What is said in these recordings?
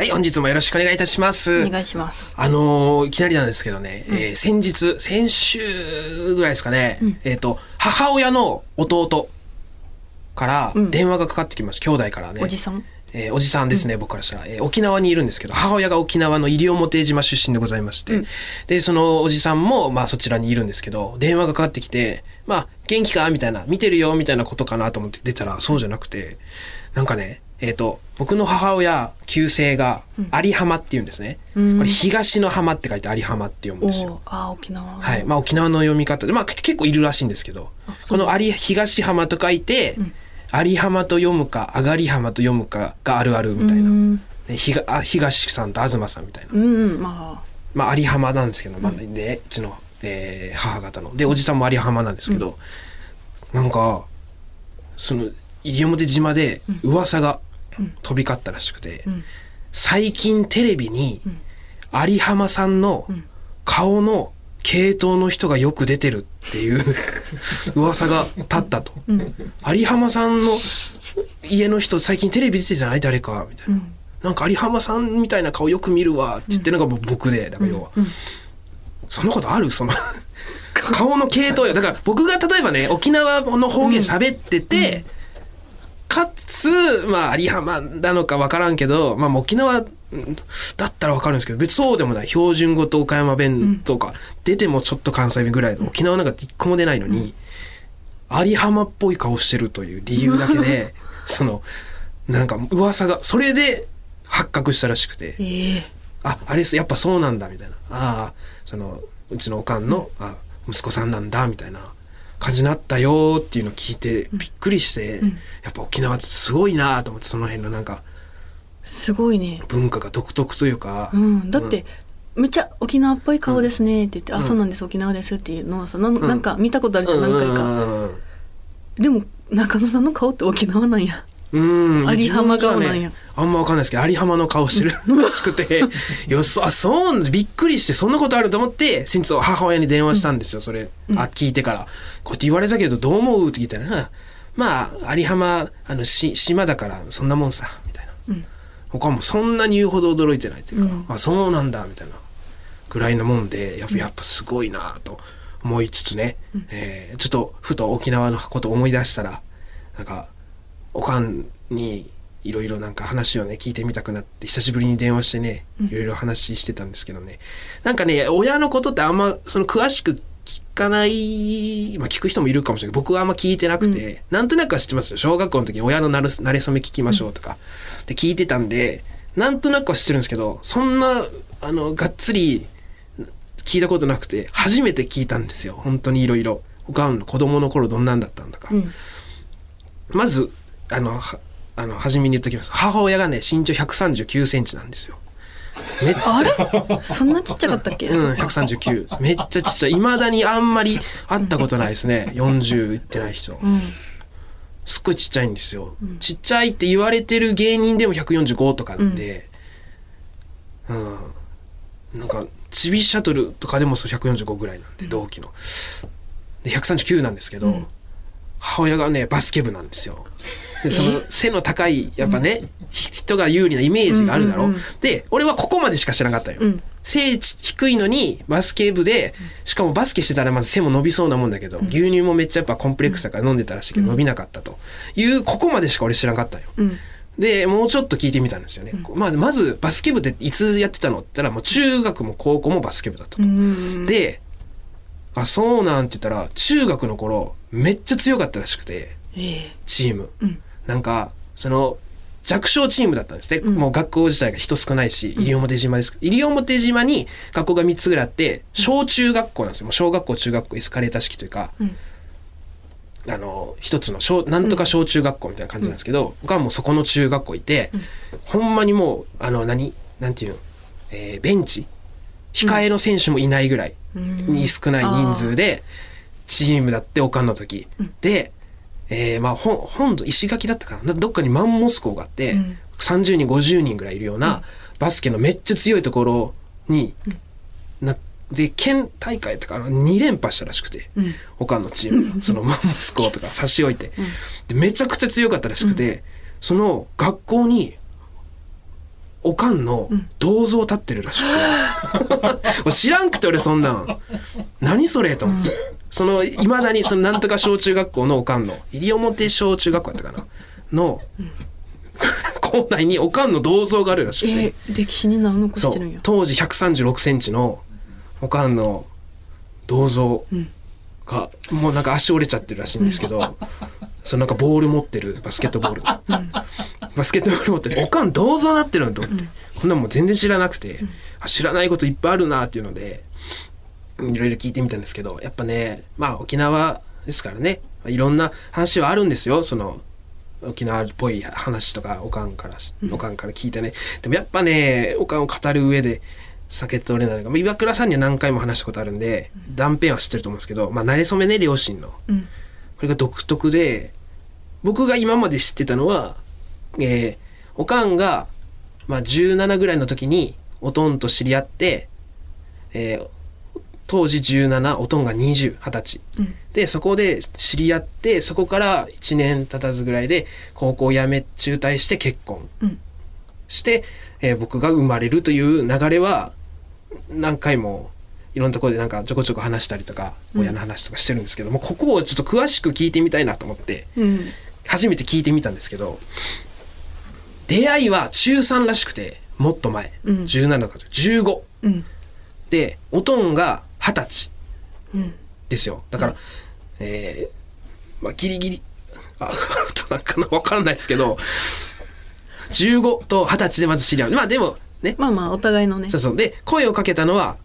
はい、本日もよろしくお願いいたします。お願いします。いきなりなんですけどね、先週ぐらいですかね、母親の弟から電話がかかってきました、兄弟からね。おじさん？おじさんですね、僕からしたら、沖縄にいるんですけど、母親が沖縄の西表島出身でございまして、でそのおじさんも、そちらにいるんですけど、電話がかかってきて、元気かみたいな、見てるよみたいなことかなと思って出たら、そうじゃなくて、なんかね、僕の母親旧姓が有浜っていうんですね、これ東の浜って書いて有浜って読むんですよ。沖縄、はい、沖縄の読み方で、結構いるらしいんですけど、この東浜と書いて、有浜と読むか上がり浜と読むかがあるあるみたいな、東さんと東さんみたいな、有浜なんですけど、うちの、母方のでおじさんも有浜なんですけど、なんかその西表島で噂が飛び交ったらしくて、最近テレビに有浜さんの顔の系統の人がよく出てるっていう噂が立ったと、有浜さんの家の人最近テレビ出てじゃない誰かみたいな、なんか有浜さんみたいな顔よく見るわって言ってるのが僕で、だから要は、そんなことある、その顔の系統よ。だから僕が例えばね、沖縄の方言喋ってて、かつ有浜なのか分からんけど、沖縄だったら分かるんですけど、別にそうでもない、標準語と岡山弁とか出てもちょっと関西弁ぐらいの、沖縄なんか一個も出ないのに、有浜っぽい顔してるという理由だけでそのなんか噂がそれで発覚したらしくて、あれやっぱそうなんだみたいな、そのうちのおかんの息子さんなんだみたいな感じになったよっていうのを聞いてびっくりして、やっぱ沖縄ってすごいなと思って、その辺のなんかすごいね、文化が独特というか、だって、めっちゃ沖縄っぽい顔ですねって言って、あ、そうなんです沖縄ですっていうのはさ、なんか見たことあるじゃん、何回か。でも中野さんの顔って沖縄なんや、有浜顔なんや、あんま分かんないですけど有浜の顔してるらしくて、そうびっくりして、そんなことあると思って先日母親に電話したんですよ、それ聞いてから。こうやって言われたけどどう思うって聞いたら、有浜島だからそんなもんさみたいな、他はもうそんなに言うほど驚いてないというか、そうなんだみたいなぐらいなもんで、やっぱすごいなと思いつつね、ちょっとふと沖縄のこと思い出したら、なんかおかんにいろいろなんか話をね聞いてみたくなって、久しぶりに電話してね、いろいろ話してたんですけどね、なんかね、親のことってあんまその詳しく聞かない、聞く人もいるかもしれないけど、僕はあんま聞いてなくて、なんとなくは知ってますよ。小学校の時に親のなれ初め聞きましょうとかって聞いてたんで、なんとなくは知ってるんですけど、そんながっつり聞いたことなくて、初めて聞いたんですよ、本当にいろいろ。おかんの子供の頃どんなんだったんだか、まず初めに言っときます。母親がね、身長139センチなんですよ。めっちゃあれそんなちっちゃかったっけ？139。めっちゃちっちゃい。未だにあんまり会ったことないですね。40いってない人。すっごいちっちゃいんですよ。ちっちゃいって言われてる芸人でも145とかなんで、なんかチビシャトルとかでも145ぐらいなんで、同期の。で139なんですけど、母親がねバスケ部なんですよ。でその背の高いやっぱね、人が有利なイメージがあるだろう。で俺はここまでしか知らなかったよ、背低いのにバスケ部で、しかもバスケしてたらまず背も伸びそうなもんだけど、牛乳もめっちゃやっぱコンプレックスだから飲んでたらしいけど、伸びなかったという、ここまでしか俺知らなかったよ。でもうちょっと聞いてみたんですよね、まずバスケ部っていつやってたのって言ったら、もう中学も高校もバスケ部だったと。であ、そうなんって言ったら、中学の頃めっちゃ強かったらしくて、チーム、なんかその弱小チームだったんですね、もう学校自体が人少ないし、西表島です。西表島に学校が3つぐらいあって、小中学校なんですよ。もう小学校中学校エスカレーター式というか、一つのなんとか小中学校みたいな感じなんですけど、僕はもうそこの中学校いて、ほんまにもうなんていうの、ベンチ控えの選手もいないぐらいに少ない人数でチームだって、おかんの時で。本土石垣だったかな、どっかにマンモス校があって、30人50人ぐらいいるような、バスケのめっちゃ強いところに、で県大会とか2連覇したらしくて、おかんのチームがそのマンモス校とか差し置いて、でめちゃくちゃ強かったらしくて、その学校におかんの銅像立ってるらしくて知らんくて俺そんなん何それと思って、うん、そのいまだにそのなんとか小中学校のおかんの西表小中学校だったかなの、うん、校内におかんの銅像があるらしくて、歴史に名を残してるんや。当時136センチのおかんの銅像が、うん、もうなんか足折れちゃってるらしいんですけど、うん、そのなんかボール持ってるバスケットボール、うん、バスケットボール持ってるおかん銅像になってるのと思って、うん、こんなもう全然知らなくて、うん、知らないこといっぱいあるなっていうのでいろいろ聞いてみたんですけど、やっぱね、まあ沖縄ですからね、いろんな話はあるんですよ。その沖縄っぽい話とかおかんから聞いてね、でもやっぱねおかんを語る上で避けておれないのが、まあ、岩倉さんには何回も話したことあるんで、うん、断片は知ってると思うんですけど、まあ、馴れ初めね両親の、うん、これが独特で、僕が今まで知ってたのは、おかんが、まあ、17ぐらいの時におとんと知り合って、当時17、おとんが20歳、うん、でそこで知り合って、そこから1年経たずぐらいで高校を辞め中退して結婚して、うん、僕が生まれるという流れは何回もいろんなところでなんかちょこちょこ話したりとか、うん、親の話とかしてるんですけども、ここをちょっと詳しく聞いてみたいなと思って、うん、初めて聞いてみたんですけど、出会いは中3らしくて、もっと前、うん、17から15、うん、でおとんが20歳ですよ。だから、うん、まあ、ギリギリなんか分からないですけど、15と20歳でまず知り合う。まあでもね、まあまあお互いのね、そうそう。で声をかけたのは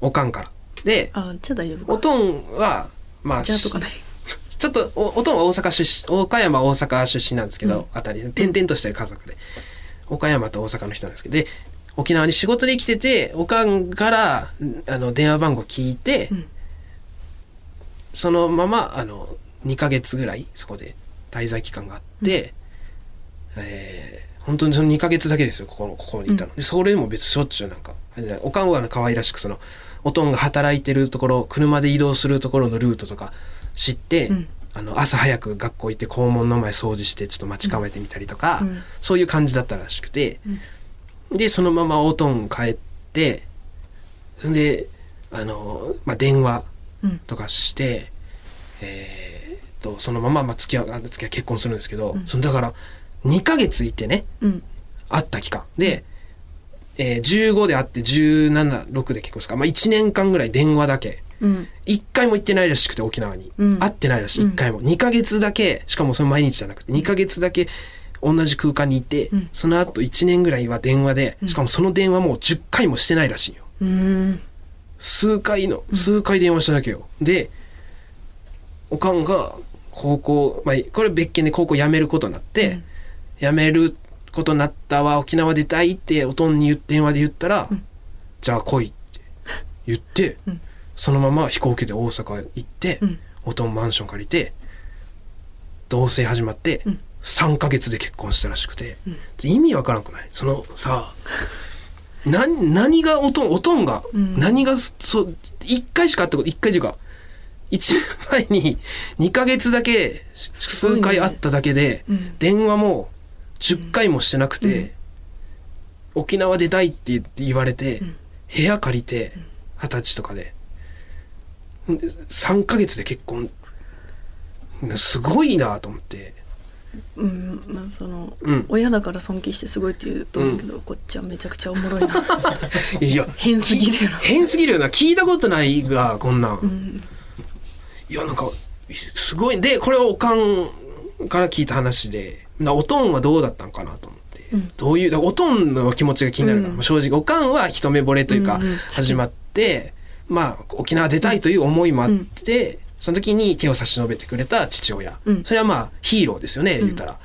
おかんからで、あ、じゃあ大丈夫か。おとんはまあじゃあとかないちょっと おとんは岡山大阪出身なんですけど、うん、あたり転々としてる家族で岡山と大阪の人なんですけど、で沖縄に仕事で来てて、おかんから電話番号聞いて、うん、そのまま2ヶ月ぐらいそこで滞在期間があって、うん、本当にその2ヶ月だけですよ、ここにいたの、うん、でそれも別にしょっちゅうなんかおかんは可愛らしく、そのおとんが働いてるところ、車で移動するところのルートとか知って、うん、朝早く学校行って校門の前掃除してちょっと待ち構えてみたりとか、うん、そういう感じだったらしくて、うん、でそのままおとん帰って、でまあ、電話とかして、うん、そのまま、まあ、結婚するんですけど、うん、そのだから2ヶ月いてね、うん、会った期間で、15で会って176で結婚するから、まあ、1年間ぐらい電話だけ、うん、1回も行ってないらしくて沖縄に、うん、会ってないらしい、1回も、2ヶ月だけ、しかもその毎日じゃなくて2ヶ月だけ同じ空間にいて、うん、その後1年ぐらいは電話で、しかもその電話もう10回もしてないらしいよ、うん、数回電話しただけよ。でおかんが高校、まあ、これ別件で高校辞めることになって、うん、辞めることになったわ、沖縄出たいっておとんに電話で言ったら、うん、じゃあ来いって言って、うん、そのまま飛行機で大阪行って、うん、おとんマンション借りて同棲始まって、うん、3ヶ月で結婚したらしくて、うん、意味わからんくない？そのさ、何がおとんが、うん、何がそう1回しか会ったこと、1回というか1年前に2ヶ月だけ数回会っただけで、ね、うん、電話も10回もしてなくて、うん、沖縄出たいって言われて、うん、部屋借りて20歳とかで3ヶ月で結婚、すごいなと思って。うん、まあ、その、うん、親だから尊敬してすごいって言うと思うけど、うん、こっちはめちゃくちゃおもろいな。いや変すぎるよな。変すぎるよな。聞いたことないがこんなん、うん、いやなんかすごい。でこれをおかんから聞いた話で、おとんはどうだったんかなと思って、うん、どういうだ、おとんの気持ちが気になるから、うん、正直おかんは一目惚れというか始まって、うん、まあ沖縄出たいという思いもあって、うん、その時に手を差し伸べてくれた父親、うん、それはまあヒーローですよね、言ったら、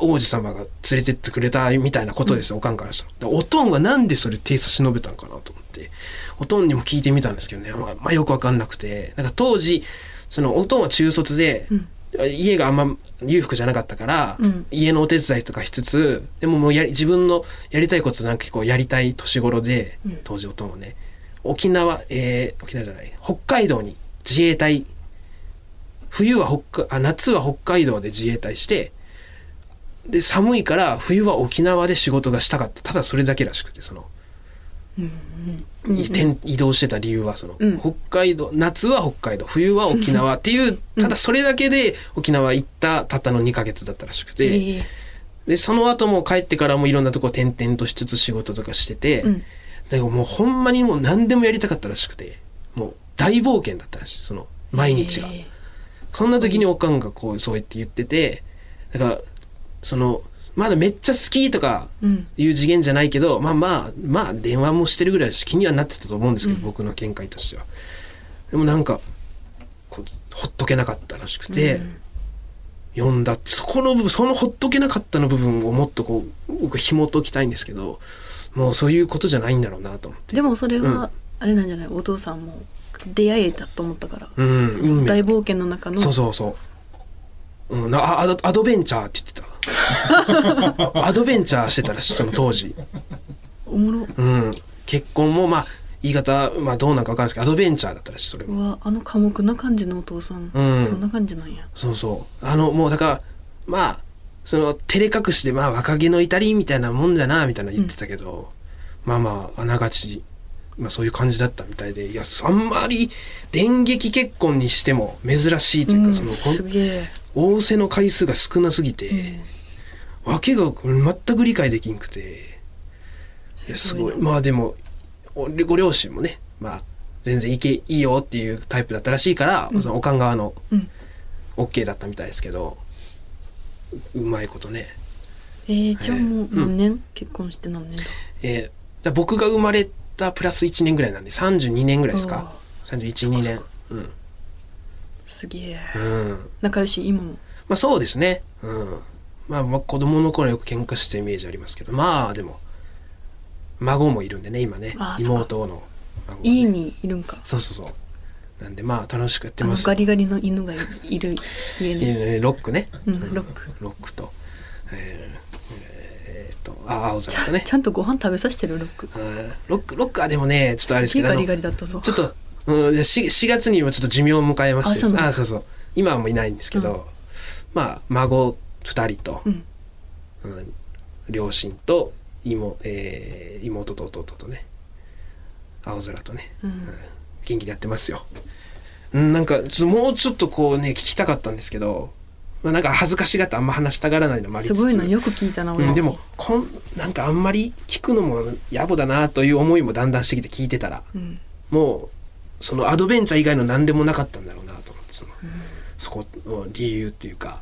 うん、王子様が連れてってくれたみたいなことですよ、うん、おかんからしたら。おとんがなんでそれ手差し伸べたんかなと思っておとんにも聞いてみたんですけどね、まあ、よく分かんなくて、なんか当時そのおとんは中卒で、うん、家があんま裕福じゃなかったから、うん、家のお手伝いとかしつつ、でももう自分のやりたいことなんか結構やりたい年頃で、うん、当時おとんはね北海道に自衛隊、夏は北海道で自衛隊して、で寒いから冬は沖縄で仕事がしたかった、ただそれだけらしくて、その、うんうん、移動してた理由はその、うん、北海道、夏は北海道冬は沖縄っていう、うん、ただそれだけで沖縄行ったたったの2ヶ月だったらしくて、でその後も帰ってからもいろんなとこ転々としつつ仕事とかしてて、うん、だからもうほんまにもう何でもやりたかったらしくて、もう大冒険だったらしい、その毎日が。そんな時におかんがこうそうやって言ってて、だからそのまだめっちゃ好きとかいう次元じゃないけど、うん、まあ電話もしてるぐらいだし気にはなってたと思うんですけど、うん、僕の見解としては。でもなんかこうほっとけなかったらしくて、うん、呼んだ。そこの部分、そのほっとけなかったの部分をもっとこう僕紐解きたいんですけど、もうそういうことじゃないんだろうなと思って。でもそれはあれなんじゃない、うん、お父さんも出会えたと思ったから、うん、大冒険の中の、そうそうそう、うん、アドベンチャーって言ってたアドベンチャーしてたらしい、その当時。おもろ、うん、結婚もまあ言い方、まあ、どうなんか分からないですけどアドベンチャーだったらしい、それも。うわ、あの寡黙な感じのお父さん、うん、そんな感じなんや。そうそう、あのもうだからまあその照れ隠しで、まあ若気の至りみたいなもんだなみたいな言ってたけど、うん、まああながちまあ、そういう感じだったみたいで、いやあんまり電撃結婚にしても珍しいというか、うん、その仰せの回数が少なすぎて、うん、訳が全く理解できんくて、すごい。まあでもご両親もね、まあ、全然いいよっていうタイプだったらしいから、うん、そのおかん側の OK だったみたいですけど、うん、うまいことね。じゃあもう何年、うん、結婚して何年だ、僕が生まれプラス1年ぐらいなんで32年ぐらいですか、31、2年、うん、すげえ、うん、仲良し今も。まあそうですね、うん、まあ子供の頃よく喧嘩してイメージありますけど、まあでも孫もいるんでね今ね、妹の孫、ね、家にいるんか、そうそうそう、なんでまあ楽しくやってます。ガリガリの犬がいる家ねロックね、うん、ロックと、青空とねちゃんとご飯食べさせてるロック。ロックはでもねちょっとあれですけど、すげえガリガリだったぞ。ちょっと、うん、4月にもちょっと寿命を迎えましてですね、あ、そうそう、今はもういないんですけど、うん、まあ孫2人と、うんうん、両親と妹と弟とね、青空とね、うんうん、元気でやってますよ。なんかちょっともうちょっとこうね聞きたかったんですけど。まあ、なんか恥ずかしがってあんま話したがらないのもありつつ、すごいのよく聞いたな俺、うん、でもなんかあんまり聞くのも野暮だなという思いもだんだんしてきて聞いてたら、うん、もうそのアドベンチャー以外の何でもなかったんだろうなと思って、うん、そこの理由っていうか、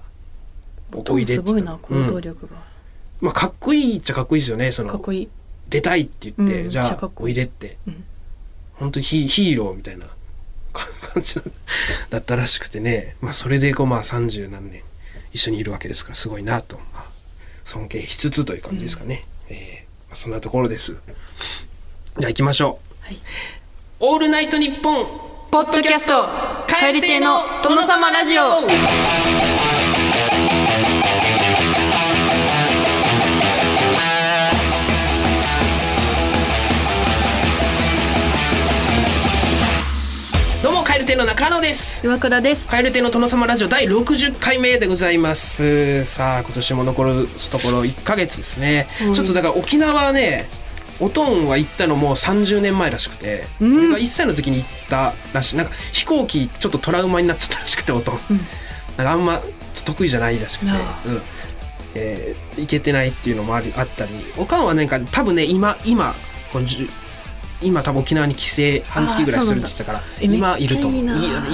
おいでって言ったらすごいな行動力が、うん、まあかっこいいっちゃかっこいいですよね、そのかっこいい出たいって言って、うん、じゃあおいでって、うん、本当にヒーローみたいな感じだったらしくてね、まあ、それでこうまあ30何年一緒にいるわけですから、すごいなと、まあ、尊敬しつつという感じですかね、うん、そんなところです。じゃあ行きましょう、はい、オールナイトニッポンポッドキャスト蛙亭の殿様ラジオ。蛙亭の中野です。岩倉です。蛙亭の殿様ラジオ第60回目でございます。さあ今年も残るところ1ヶ月ですね、うん、ちょっとだから沖縄ね、おとんは行ったのも30年前らしくて、うん、1歳の時に行ったらしい。なんか飛行機ちょっとトラウマになっちゃったらしくて、おとん、うん、なんかあんま得意じゃないらしくて、うん、行けてないっていうのもあったり、おかんはなんか多分ね今多分沖縄に帰省半月ぐらいするって言ってたから今いると思う。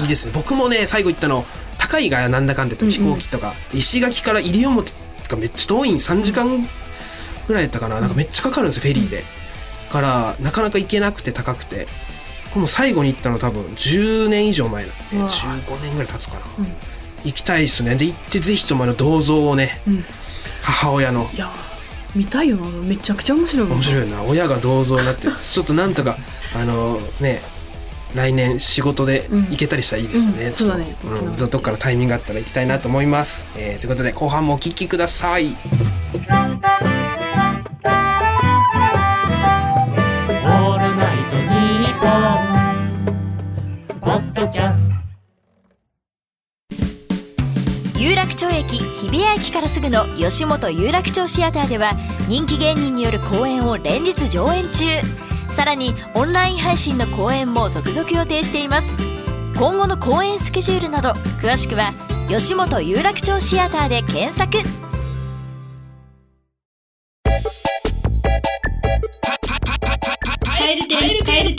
いいですね。僕もね最後行ったの高いがなんだかんだと飛行機とか、うんうん、石垣から西表がめっちゃ遠いん、3時間ぐらいだったかな、なんかめっちゃかかるんですよフェリーで、うん、からなかなか行けなくて高くて、この最後に行ったの多分10年以上前なんで15年ぐらい経つかな、うん、行きたいですね。で行ってぜひとも銅像をね、うん、母親の見たいよな、めちゃくちゃ面白いな、親が銅像になってちょっとなんとかね来年仕事で行けたりしたらいいですよね、うんうん、そうだね、うん、どっかのタイミングがあったら行きたいなと思います、ということで後半もお聴きください。有楽町駅駅日比谷駅からすぐの吉本有楽町シアターでは人気芸人による公演を連日上演中。さらにオンライン配信の公演も続々予定しています。今後の公演スケジュールなど詳しくは吉本有楽町シアターで検索。カエル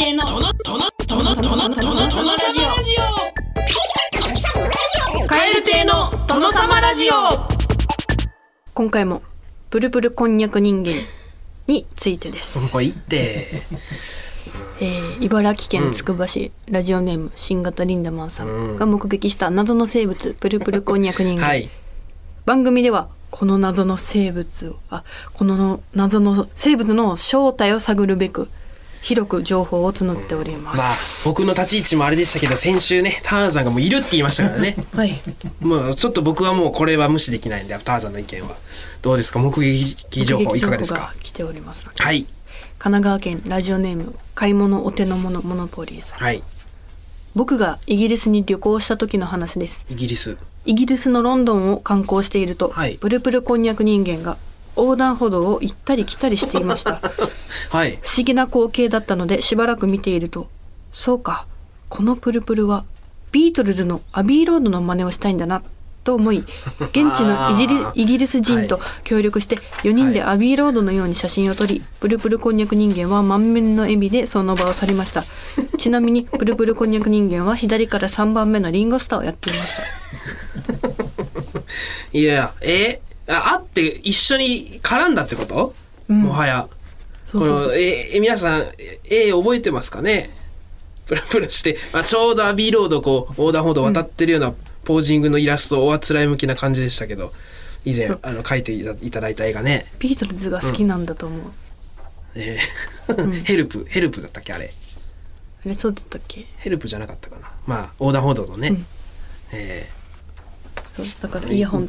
亭の殿様ラジオ。今回もプルプルこんにゃく人間についてです。ここ行って。茨城県つくば市、ラジオネーム新型リンダマンさんが目撃した謎の生物プルプルこんにゃく人間、はい、番組ではこの謎の生物の正体を探るべく広く情報を募っております、僕の立ち位置もあれでしたけど、先週ねターザンがもういるって言いましたからね、はい、もうちょっと僕はもうこれは無視できないんで、ターザンの意見はどうですか。目撃情報いかがですか。目撃情報が来ておりますので、はい、神奈川県ラジオネーム買い物お手の物モノポリーさん、はい、僕がイギリスに旅行した時の話です。イギリスのロンドンを観光していると、はい、プルプルこんにゃく人間が横断歩道を行ったり来たりしていました、はい、不思議な光景だったのでしばらく見ていると、そうか、このプルプルはビートルズのアビーロードの真似をしたいんだなと思い、現地のイギリス人と協力して4人でアビーロードのように写真を撮り、プルプルこんにゃく人間は満面の笑みでその場を去りました。ちなみにプルプルこんにゃく人間は左から3番目のリンゴスターをやっていましたいや、あって一緒に絡んだってこと、うん、もはやそう皆さん覚えてますかね。プルプルして、ちょうどアビーロードこう横断歩道渡ってるようなポージングのイラスト、おあつらい向きな感じでしたけど、以前描いていただいた絵がね、ビートルズが好きなんだと思う、ヘルプだったっけ、あれそうだったっけ、ヘルプじゃなかったかな、横断歩道のね、そうだからイヤホン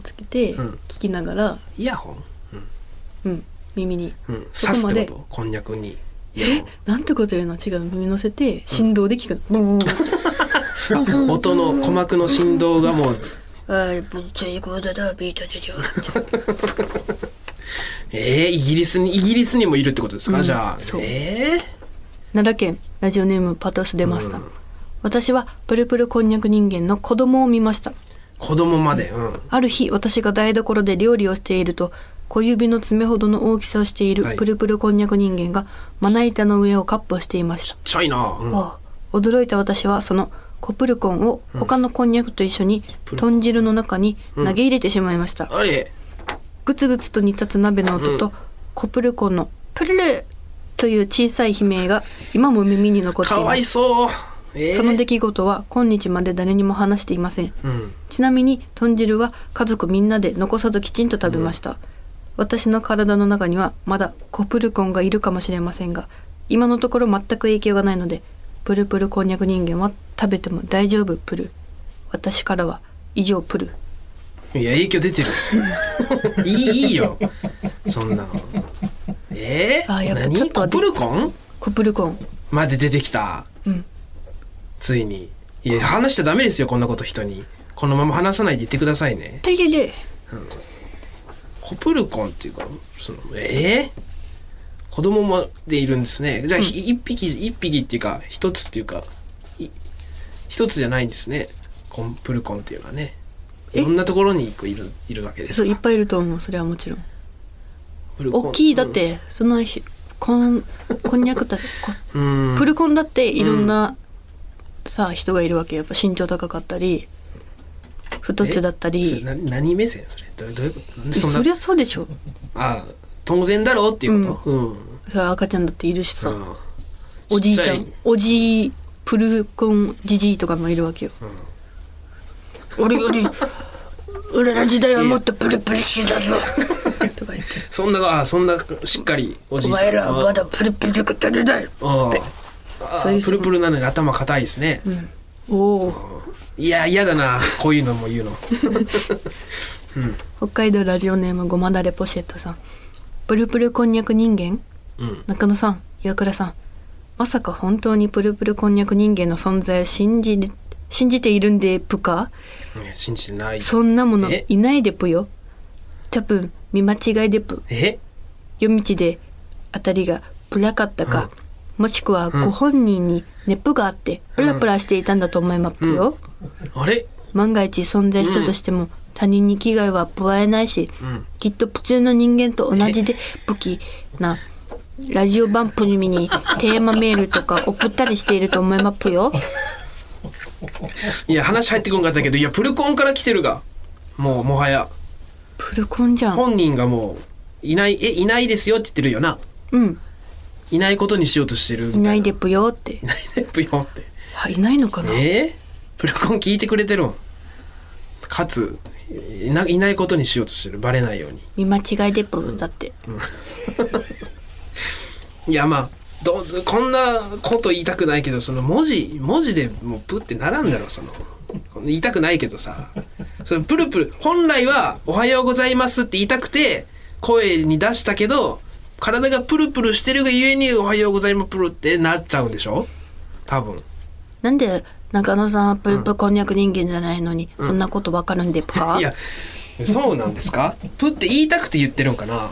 つけて聞きながら、イヤホン、耳に、刺すってこと、こんにゃくになんてこと言うの、違う、耳乗せて振動で聞く、音の鼓膜の振動がもうイギリスにもいるってことですか、じゃあ。奈良県ラジオネームパトス出ました、私はプルプルこんにゃく人間の子供を見ました。子供まで、ある日私が台所で料理をしていると、小指の爪ほどの大きさをしているプルプルこんにゃく人間がまな板の上をカップをしていました。ちっちゃいな、驚いた私はそのコプルコンを他のこんにゃくと一緒に豚汁の中に投げ入れてしまいました、あれグツグツと煮立つ鍋の音と、コプルコンのプルルという小さい悲鳴が今も耳に残っています。かわいそう、その出来事は今日まで誰にも話していません、ちなみに豚汁は家族みんなで残さずきちんと食べました、私の体の中にはまだコプルコンがいるかもしれませんが、今のところ全く影響がないので、プルプルこんにゃく人間は食べても大丈夫プル、私からは以上プル。いや影響出てるいいよそんなの。やっぱ何、コプルコンまで出てきた、ついに。いや話しちゃダメですよ、こんなこと人に。このまま話さないで言ってくださいね。コプルコンっていうか、その子供までいるんですね。じゃあ、一匹っていうか一つっていうか一つじゃないんですね。コンプルコンっていうのはね、いろんなところにいるわけですか。そういっぱいいると思う。それはもちろん。大きいだって、そのこんにゃくだプルコンだっていろんな、人がいるわけ。やっぱ身長高かったり、太っちょだったり。何目線それ？どういうこと？そりゃそうでしょ。当然だろうっていうこと、赤ちゃんだっているしさ、おじいちゃん、おじいプルコンじじいとかもいるわけよ、俺の時代はもっとプルプルしてたぞとか言って、そんなしっかりおじいさん、お前らはまだプルプルが足りないって、プルプルなのに頭固いですね、いや嫌だな、こういうのも言うの、北海道ラジオネームごまだれポシェットさん、プルプルこんにゃく人間、中野さん、岩倉さん、まさか本当にプルプルこんにゃく人間の存在を信じ信じているんでぷか、信じてない、そんなものいないでぷよ。多分見間違いでぷ、夜道であたりが暗かったか、うん、もしくはご本人にネプがあってプラプラしていたんだと思いますよ、うんうん、あれ万が一存在したとしても、うん、他人に危害は加えないし、うん、きっと普通の人間と同じで不器なラジオ番組にテーマメールとか送ったりしていると思いますよ。いや話入ってこんかったけど、いやプルコンから来てるが、もうもはやプルコンじゃん。本人がもういない、いないですよって言ってるよな。うん。いないことにしようとしてる。いないでぷよって。いないでぷよって。いないのかな。プルコン聞いてくれてるもん。かついないことにしようとしてる、バレないように。見間違いでぷだって。うん、いやまあこんなこと言いたくないけど、その文字でもうプってならんだろ、その言いたくないけどさ、そのプルプル本来はおはようございますって言いたくて声に出したけど、体がプルプルしてるがゆえにおはようございますプルってなっちゃうんでしょ多分。なんで中野さんはプルプルこんにゃく人間じゃないのに、うん、そんなことわかるんでぷか。いやそうなんですか。プって言いたくて言ってるんかな。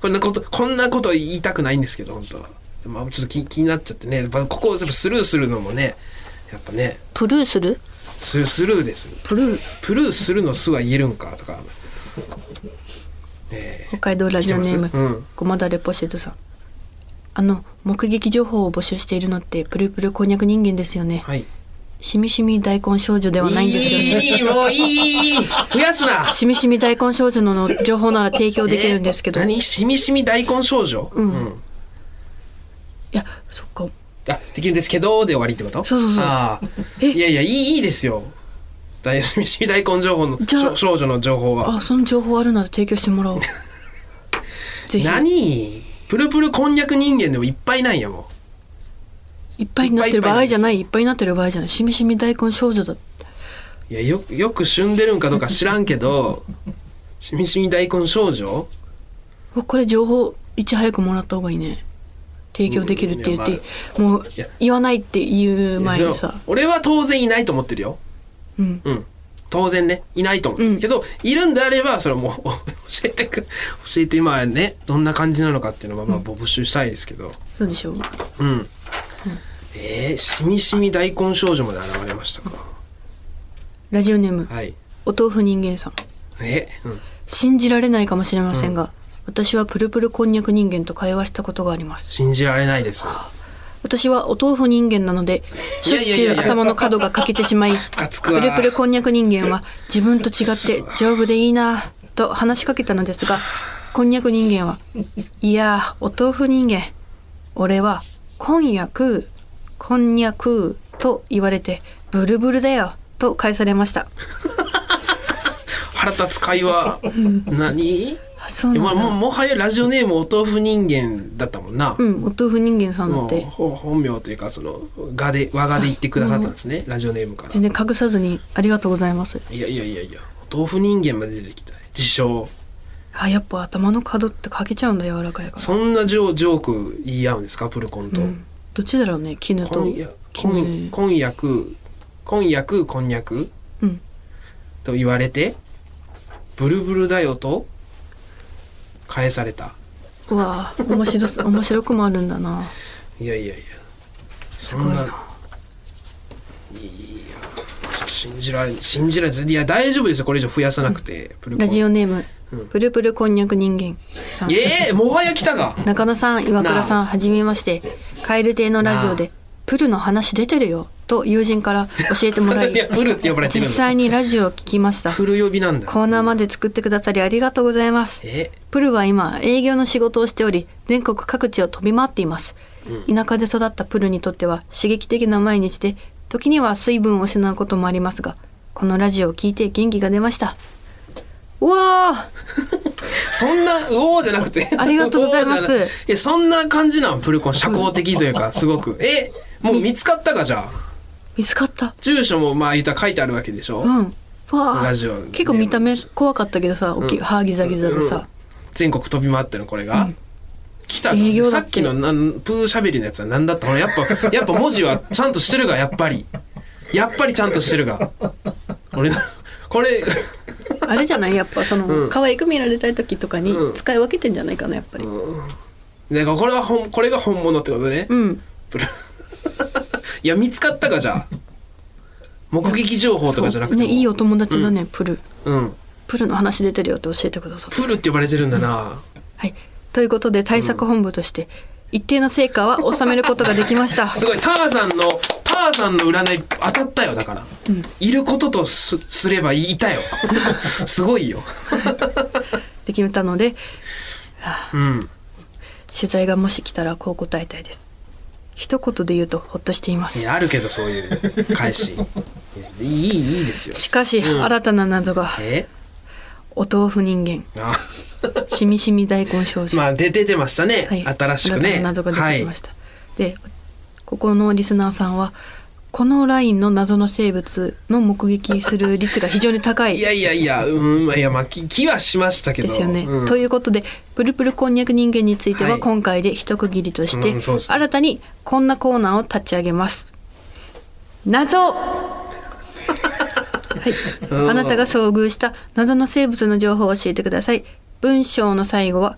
こんなこと言いたくないんですけど本当は、まあ、ちょっと気になっちゃってね。ここをスルーするのもね、やっぱね。プルーする？スルーです。プルーするのすは言えるんかとか。北海道ラジオネーム、うん、ごまだれポシェットさん。目撃情報を募集しているのってプルプルこんにゃく人間ですよね。はい。しみしみ大根少女ではないんですよね。もういい、増やすな。しみしみ大根少女の情報なら提供できるんですけど。何しみしみ大根少女？うん。うん、いやそっか。あ、できるんですけどで終わりってこと？そうそうそう。ああ。いやいやいいですよ。しみしみ大根情報の少女の情報は。あ、その情報あるなら提供してもらおう。ぜひ。何？プルプルこんにゃく人間でもいっぱいなんやもう。いっぱいになってる場合じゃない、いっぱいになってる場合じゃない。しみしみ大根少女だって。いやよく旬でるんかどうか知らんけどしみしみ大根少女、これ情報いち早くもらった方がいいね。提供できるって言って、うん、もう言わないって言う前にさ、俺は当然いないと思ってるよ、うんうん、当然ねいないと思ってる、うん、けどいるんであればそれもう教えて今ねどんな感じなのかっていうのはまあ募集したいですけど、うん、そうでしょう、うん、しみしみ大根少女まで現れましたか。ラジオネーム、はい、お豆腐人間さん。うん、信じられないかもしれませんが、うん、私はプルプルこんにゃく人間と会話したことがあります。信じられないです。私はお豆腐人間なのでしょっちゅう頭の角が欠けてしまい、プルプルこんにゃく人間は自分と違って丈夫でいいなと話しかけたのですが、こんにゃく人間は、いやお豆腐人間、俺はこんにゃくと言われてブルブルだよと返されました。腹立つ会話。何そうなんだ、まあ、もはやラジオネームお豆腐人間だったもんな、うん、お豆腐人間さんだって。本名というかその和がで言ってくださったんですね、ラジオネームから。全然隠さずにありがとうございます。いやお豆腐人間まで出てきた自称。あ、やっぱ頭の角ってかけちゃうんだ、柔らかいから。そんなジョーク言い合うんですかプルコンと、うんどっちだろうね、絹とこんにゃく、うん、と言われてブルブルだよと返された。うわぁ、面白くもあるんだな。いやそんな、ちょっと信じられない。いや大丈夫ですよ、これ以上増やさなくて、うん、プルコン。ラジオネーム、うん、プルプルこんにゃく人間さん。もはや来たか。中野さん、岩倉さん、はじめまして。カエル亭のラジオでプルの話出てるよと友人から教えてもら いやプルって呼ばれてるの。実際にラジオを聞きました。プル呼びなんだ。コーナーまで作ってくださりありがとうございます。プルは今営業の仕事をしており、全国各地を飛び回っています、うん、田舎で育ったプルにとっては刺激的な毎日で、時には水分を失うこともありますが、このラジオを聞いて元気が出ました。うわそんなうおーじゃなくてありがとうございます。いやそんな感じなん、プルコン社交的というかすごく。もう見つかったか。じゃあ見つかった。住所もまあ言ったら書いてあるわけでしょ、うん、ラジオ結構見た目怖かったけどさ、大きい歯ギザギザでさ、うんうん、全国飛び回ってるのこれが、うん、来たの。さっきのプーしゃべりのやつは何だったの。やっぱ文字はちゃんとしてるが、やっぱりちゃんとしてるが。俺のこれあれじゃない、やっぱその可愛く見られたい時とかに使い分けてんじゃないかな、やっぱり。なんかこれが本物ってことね。うん。いや見つかったか、じゃあ。目撃情報とかじゃなくても、ね、いいお友達だね、うん、プル、うん、プルの話出てるよって教えてくださった。プルって呼ばれてるんだな、うん、はい。ということで対策本部として一定の成果は収めることができましたすごい、ターザンの占い当たったよ。だから、うん、いることとすればいたよすごいよできたので、うん、取材がもし来たらこう答えたいです。一言で言うとほっとしています。いや、あるけどそういう返しいいですよ。しかし、うん、新たな謎が。お豆腐人間しみしみ大根少女、まあ、出てましたね、はい、新しくね、新たな謎が出てきました、はい、でここのリスナーさんはこのラインの謎の生物の目撃する率が非常に高いいやいやいや、うん、いやまあ気はしましたけどですよね、うん、ということでプルプルこんにゃく人間については今回で一区切りとして、はい、うん、そうですね、新たにこんなコーナーを立ち上げます。謎はい、うん、あなたが遭遇した謎の生物の情報を教えてください。文章の最後は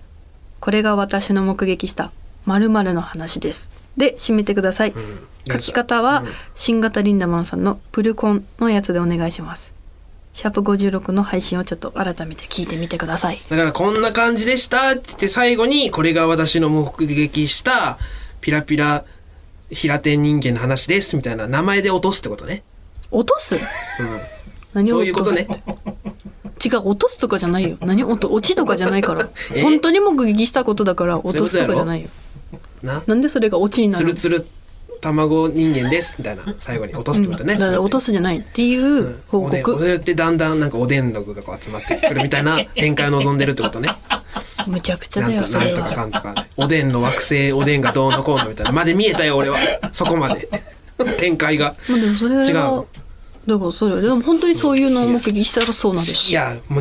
これが私の目撃した〇〇の話ですで締めてください、うん、書き方は、うん、新型リンダマンさんのプルコンのやつでお願いします。シャープ56の配信をちょっと改めて聞いてみてください。だからこんな感じでしたって言って最後にこれが私の目撃したピラピラ平天人間の話ですみたいな名前で落とすってことね。落とす、うん、何を落とす、そういうことね。違う、落とすとかじゃないよ。何落ちとかじゃないから本当に目撃したことだから落とすとかじゃないよ。なんでそれが落ちになるの。つるつる卵人間ですみたいな最後に落とすってことね、うん、だから落とすじゃないっていう報告、うん、おでんってだんだんなんかおでんの具がこう集まってくるみたいな展開を望んでるってことねむちゃくちゃだよそれは。なんとかかんとか、ね、おでんの惑星おでんがどうのこうのみたいなまで見えたよ俺はそこまで展開が違う。だからそれでも本当にそういうのを目撃したらそうなんです。いやも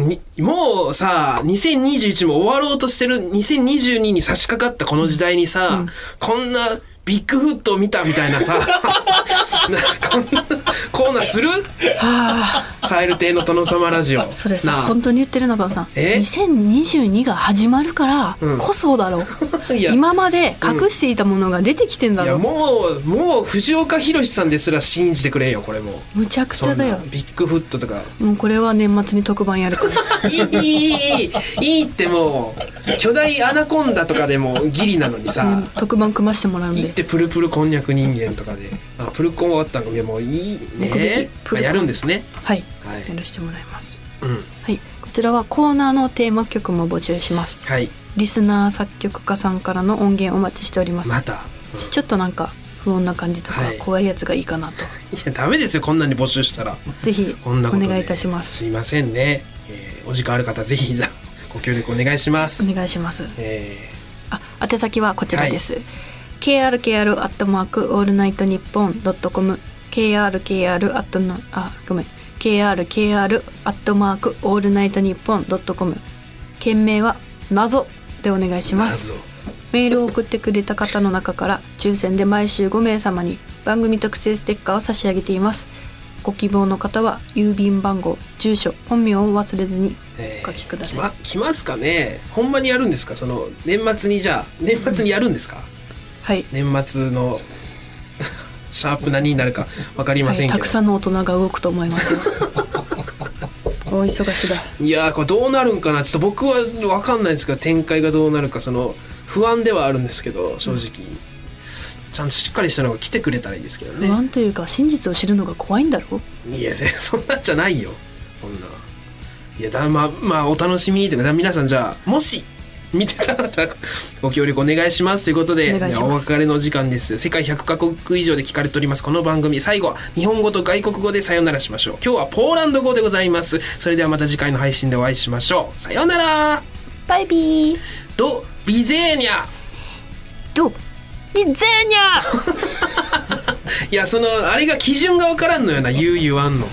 うさ2021も終わろうとしてる2022に差し掛かったこの時代にさ、うん、こんなビッグフットを見たみたいなさこんなするカエル亭の殿様ラジオそれさ本当に言ってる中尾さん2022が始まるからこそだろう、うん、今まで隠していたものが出てきてんだろう、うん、もう藤岡弘さんですら信じてくれんよこれもうむちゃくちゃだよビッグフットとか。もうこれは年末に特番やるからいいってもう巨大アナコンダとかでもギリなのにさ、ね、特番組ましてもらうんでってプルプルこんにゃく人間とかであプルコン終わったんかもういいね、まあ、やるんですね、はい、はい、やらせてもらいます、うん、はい、こちらはコーナーのテーマ曲も募集します、はい、リスナー作曲家さんからの音源お待ちしております。また、うん、ちょっとなんか不穏な感じとか怖いやつがいいかなと、はい、いやダメですよこんなに募集したらぜひお願いいたします。すいませんね、お時間ある方ぜひご協力お願いします。お願いします、あ宛先はこちらです、はい、krkr@allnightnippon.com krkr@allnightnippon.com 件名は謎でお願いします。メールを送ってくれた方の中から抽選で毎週5名様に番組特製ステッカーを差し上げています。ご希望の方は郵便番号住所本名を忘れずにお書きください。来ますかね。ほんまにやるんですかその年末に。じゃあ年末にやるんですか、うん、はい、年末のシャープ何になるか分かりませんけど、はい、たくさんの大人が動くと思いますよお忙しだ。いやこれどうなるんかなちょっと僕は分かんないですけど展開がどうなるかその不安ではあるんですけど正直、うん、ちゃんとしっかりしたのが来てくれたらいいですけどね。不安というか真実を知るのが怖いんだろう。いやそんなんじゃないよこんな。いやまあお楽しみにというか皆さんじゃあもし見てたらご協力お願いしますということで お別れの時間です。世界100カ国以上で聞かれておりますこの番組最後は日本語と外国語でさよならしましょう。今日はポーランド語でございます。それではまた次回の配信でお会いしましょう。さよならバイビードビゼーニャドビゼーニャいやそのあれが基準が分からんのよな言う言わんの